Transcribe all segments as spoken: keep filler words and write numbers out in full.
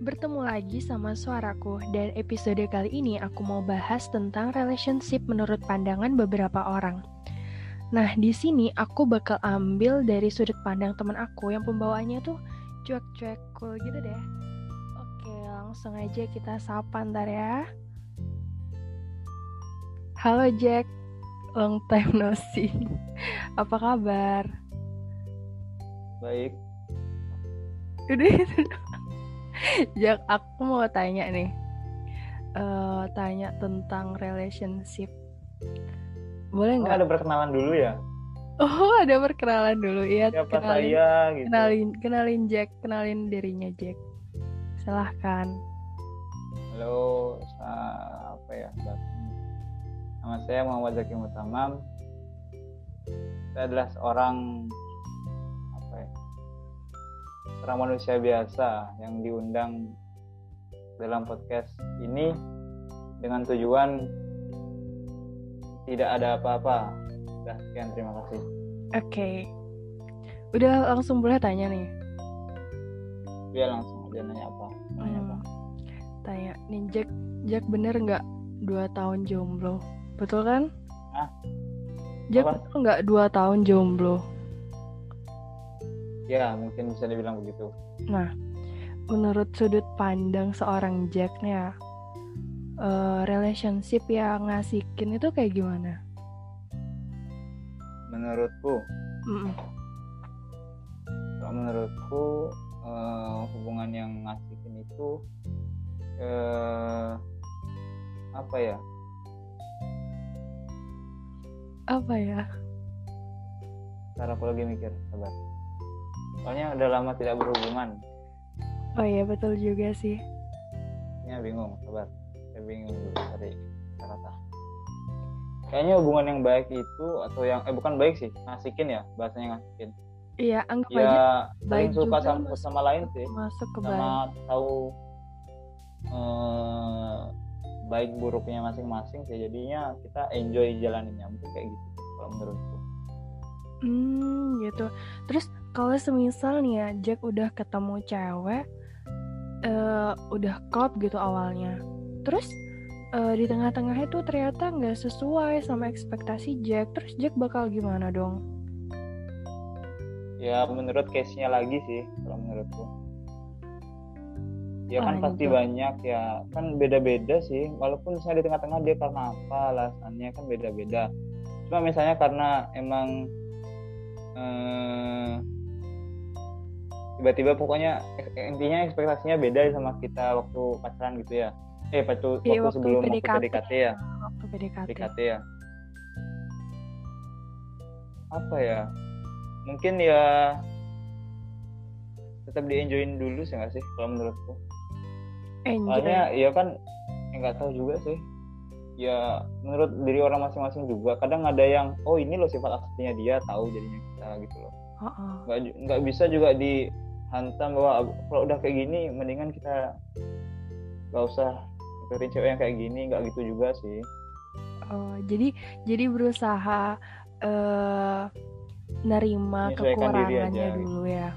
Bertemu lagi sama suaraku, dan episode kali ini aku mau bahas tentang relationship menurut pandangan beberapa orang. Nah, di sini aku bakal ambil dari sudut pandang teman aku yang pembawaannya tuh cuek-cuek cool gitu deh. Oke, langsung aja kita sapa ntar ya. Halo Jack, long time no see. Apa kabar? Baik. Udah gitu. Jak, aku mau tanya nih, uh, tanya tentang relationship. Boleh nggak? Oh, ada perkenalan dulu ya? Oh, ada perkenalan dulu ya. Siapa kenalin, saya? Gitu. Kenalin, kenalin Jak, kenalin dirinya Jak. Silahkan. Halo, uh, apa ya? Nama saya Muhammad Zaki Mutamam. Saya adalah seorang seorang manusia biasa yang diundang dalam podcast ini dengan tujuan tidak ada apa-apa. Sudah sekian, terima kasih. Oke, udah langsung boleh tanya nih. Biar langsung aja nanya apa? Nanya hmm. apa? Tanya nih Jack, Jack bener nggak dua tahun jomblo? Betul kan? Hah? Jack apa? Betul nggak dua tahun jomblo? Ya, mungkin bisa dibilang begitu. Nah, menurut sudut pandang seorang Jack nih ya, uh, relationship yang ngasikin itu kayak gimana? Menurutku? Mm-mm. Kalau menurutku, uh, hubungan yang ngasikin itu uh, apa ya? Apa ya? Ntar aku lagi mikir, sabar. Soalnya udah lama tidak berhubungan. Oh iya, betul juga sih. Ya bingung, sabar. Saya bingung cari kata. Kayaknya hubungan yang baik itu atau yang eh bukan baik sih, ngasikin ya, bahasanya ngasikin. Iya, anggap ya, aja baik suka sama masuk, sama lain sih. Masuk ke baik. Sama tahu eh, baik buruknya masing-masing sih. Jadinya kita enjoy jalaninnya. Mungkin kayak gitu kalau menurutku. Hmm, gitu. Terus kalau semisal nih ya, Jack udah ketemu cewek, uh, udah klop gitu awalnya. Terus uh, di tengah-tengahnya tuh ternyata gak sesuai sama ekspektasi Jack. Terus Jack bakal gimana dong? Ya menurut case-nya lagi sih, kalau menurutku. Ya kan pasti banyak ya, kan beda-beda sih. Walaupun misalnya di tengah-tengah dia karena apa, alasannya kan beda-beda. Cuma misalnya karena emang... Uh, tiba-tiba pokoknya intinya ekspektasinya beda sama kita waktu pacaran gitu ya. Eh waktu, ya, waktu, waktu sebelum P D K T, waktu P D K T ya. Waktu P D K T. P D K T ya. Apa ya? Mungkin ya tetap di-enjoyin dulu sih enggak sih kalau menurutku. Enjoy. Soalnya ya kan enggak tahu juga sih. Ya menurut diri orang masing-masing juga. Kadang ada yang oh ini loh sifat aslinya dia, tahu jadinya kita gitu loh. Nggak, nggak bisa juga dihantam bahwa kalau udah kayak gini mendingan kita nggak usah ikutin cewek yang kayak gini, nggak gitu juga sih. Oh, jadi jadi berusaha uh, nerima kekurangannya dulu gitu. Ya.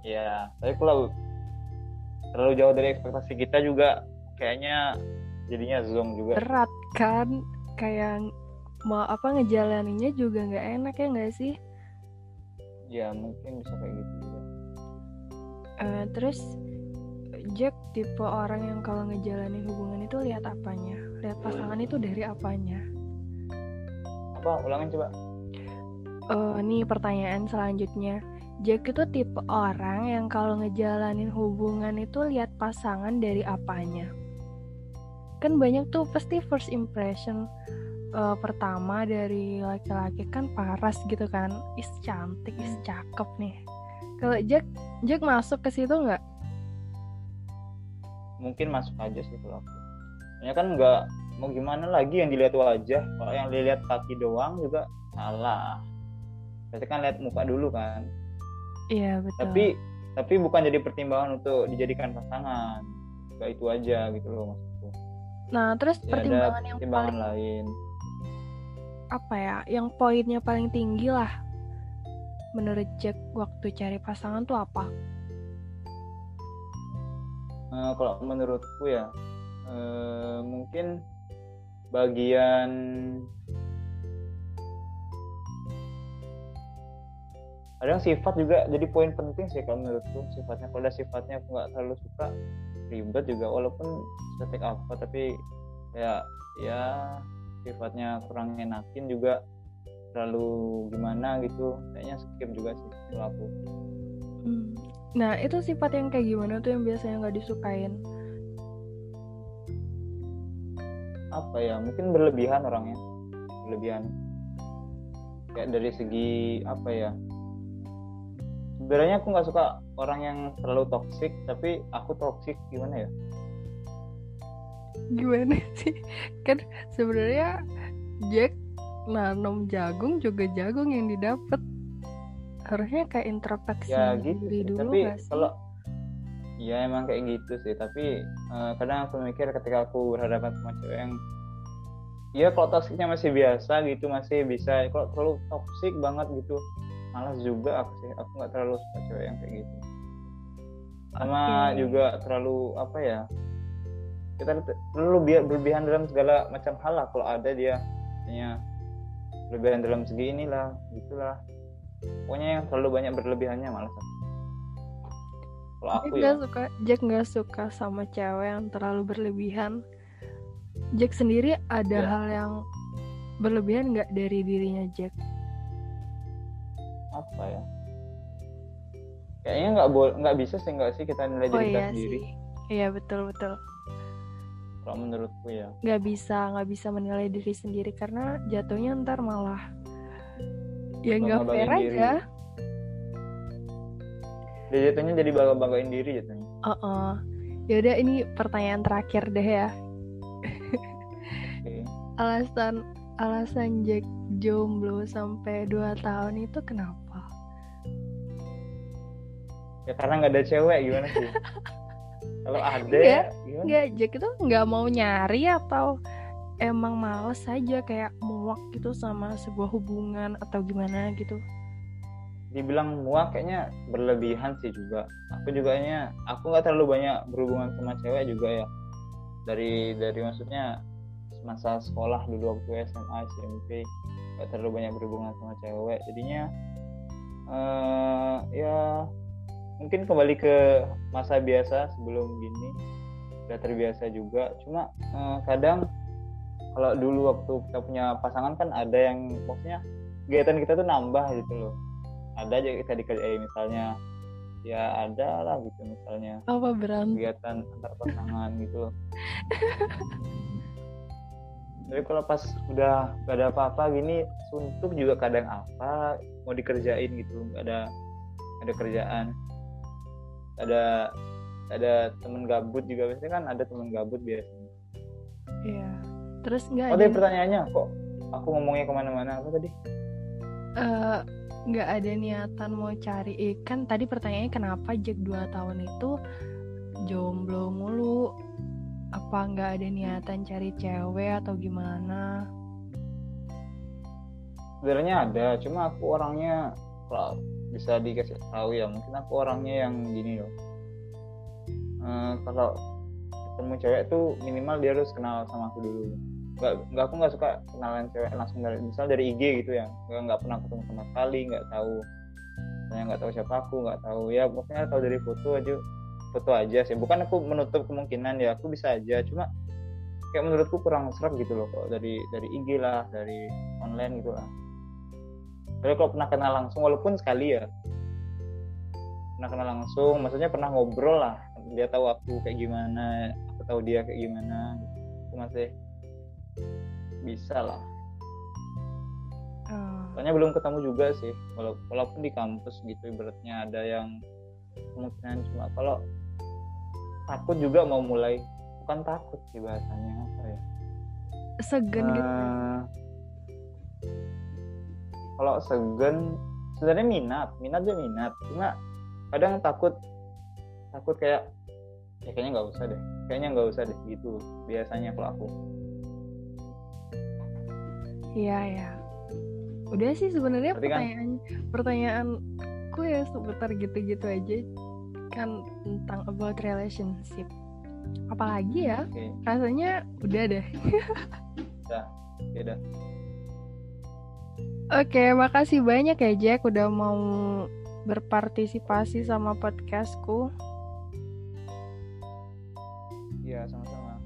Ya, tapi kalau terlalu jauh dari ekspektasi kita juga kayaknya jadinya zonk juga. Berat kan, kayak mau apa ngejalaninnya juga nggak enak ya nggak sih? Ya mungkin bisa kayak gitu juga. Uh, terus Jack tipe orang yang kalau ngejalanin hubungan itu lihat apanya? Lihat pasangan itu dari apanya? Apa? Ulangin coba. Uh, nih pertanyaan selanjutnya. Jack itu tipe orang yang kalau ngejalanin hubungan itu lihat pasangan dari apanya? Kan banyak tuh pasti first impression. Uh, pertama dari laki-laki kan paras gitu kan, is cantik, is cakep nih. Kalau Jack, Jack masuk ke situ nggak? Mungkin masuk aja sih kalau aku. Ya kan nggak mau gimana lagi yang dilihat wajah, kalau yang dilihat kaki doang juga salah. Berarti kan lihat muka dulu kan. Iya betul. Tapi tapi bukan jadi pertimbangan untuk dijadikan pasangan. Gak itu aja gitu loh maksudku. Nah terus ya, pertimbangan yang pertimbangan paling... lain. Apa ya, yang poinnya paling tinggi lah menurut Jack waktu cari pasangan tuh apa? uh, kalau menurutku ya uh, mungkin bagian kadang sifat juga jadi poin penting sih kalau menurutku. Sifatnya, kalau ada sifatnya aku nggak terlalu suka, ribet juga walaupun setek apa, tapi ya ya sifatnya kurang enakin juga, terlalu gimana gitu, kayaknya skip juga sih kalau aku. Nah itu sifat yang kayak gimana tuh yang biasanya nggak disukain? Apa ya, mungkin berlebihan orangnya, berlebihan kayak dari segi apa ya. Sebenarnya aku nggak suka orang yang terlalu toksik, tapi aku toksik gimana ya? Gimana sih? Kan sebenarnya Jack nanam jagung juga jagung yang didapat. Harusnya kayak introspeksi ya, gitu diri dulu nggak sih? Kalau ya emang kayak gitu sih, tapi uh, kadang aku mikir ketika aku berhadapan sama cewek yang ya kalau toksiknya masih biasa gitu masih bisa, kalau terlalu toksik banget gitu malas juga aku sih, aku nggak terlalu suka cewek yang kayak gitu. Sama okay. Juga terlalu apa ya, kita terlalu berlebihan dalam segala macam hal lah. Kalau ada dia hanya berlebihan dalam segi inilah gitulah, pokoknya yang terlalu banyak berlebihannya malas aku. Kalau aku Jack ya suka, Jack nggak suka sama cewek yang terlalu berlebihan. Jack sendiri ada ya. Hal yang berlebihan nggak dari dirinya Jack? Apa ya, kayaknya nggak boleh, nggak bisa sih, nggak sih kita nilai oh diri kita iya sendiri sih. Iya betul betul, kalau menurutku ya nggak bisa nggak bisa menilai diri sendiri karena jatuhnya ntar malah ya nggak fair aja diri. Jatuhnya jadi bangga-banggain diri jatuhnya. Oh uh-uh. Yaudah ini pertanyaan terakhir deh ya. Okay. alasan alasan Jack jomblo sampai dua tahun itu kenapa? Ya karena gak ada cewek gimana sih? Kalau ada ya gimana? Gak, Jack itu gak mau nyari atau emang males aja kayak muak gitu sama sebuah hubungan atau gimana gitu? Dibilang muak kayaknya berlebihan sih juga. Aku juga nya, aku gak terlalu banyak berhubungan sama cewek juga ya. Dari dari maksudnya masa sekolah dulu waktu S M A, S M P gak terlalu banyak berhubungan sama cewek, jadinya uh, ya mungkin kembali ke masa biasa sebelum gini, udah terbiasa juga. Cuma uh, kadang kalau dulu waktu kita punya pasangan kan ada yang maksudnya kegiatan kita tuh nambah gitu loh, ada aja kita dikerjain misalnya, ya ada lah gitu misalnya apa berang kegiatan antar pasangan gitu loh. Tapi kalau pas udah gak ada apa-apa gini, suntuk juga kadang apa mau dikerjain gitu, gak ada ada kerjaan, ada ada temen gabut juga biasanya kan, ada temen gabut biasanya. Iya. Terus nggak? Oh, ada pertanyaannya kok aku ngomongnya kemana-mana apa tadi? Uh, nggak ada niatan mau cari ikan. Tadi pertanyaannya kenapa Jack dua tahun itu jomblo mulu? Apa nggak ada niatan cari cewek atau gimana? Sebenarnya ada, cuma aku orangnya kalau bisa dikasih tahu ya, mungkin aku orangnya yang gini loh. Uh, kalau ketemu cewek tuh minimal dia harus kenal sama aku dulu. Nggak, nggak aku nggak suka kenalan cewek langsung dari misal dari I G gitu ya. Nggak, nggak pernah ketemu sama sekali, nggak tahu. Saya nggak tahu siapa aku, nggak tahu ya. Pokoknya tahu dari foto aja. foto aja sih, bukan aku menutup kemungkinan ya, aku bisa aja, cuma kayak menurutku kurang serap gitu loh kalau dari dari I G lah, dari online gitu lah. Tapi kalau pernah kenal langsung, walaupun sekali ya, pernah kenal langsung, maksudnya pernah ngobrol lah, dia tahu aku kayak gimana, aku tahu dia kayak gimana, aku masih bisa lah. Hmm. Soalnya belum ketemu juga sih, walaupun di kampus gitu ibaratnya ada yang kemungkinan, cuma kalau takut juga mau mulai, bukan takut sih bahasanya apa ya, segan uh, gitu. Kalau segan sebenarnya minat minat aja minat, cuma kadang takut takut kayak ya kayaknya nggak usah deh kayaknya nggak usah deh gitu biasanya kalau aku. Iya ya udah sih sebenarnya pertanyaan kan? Pertanyaan aku ya seputar gitu-gitu aja. kan tentang about relationship. Apalagi ya, okay. Rasanya udah deh. Udah, udah. Oke, makasih banyak ya Jack udah mau berpartisipasi sama podcastku. Iya, sama-sama.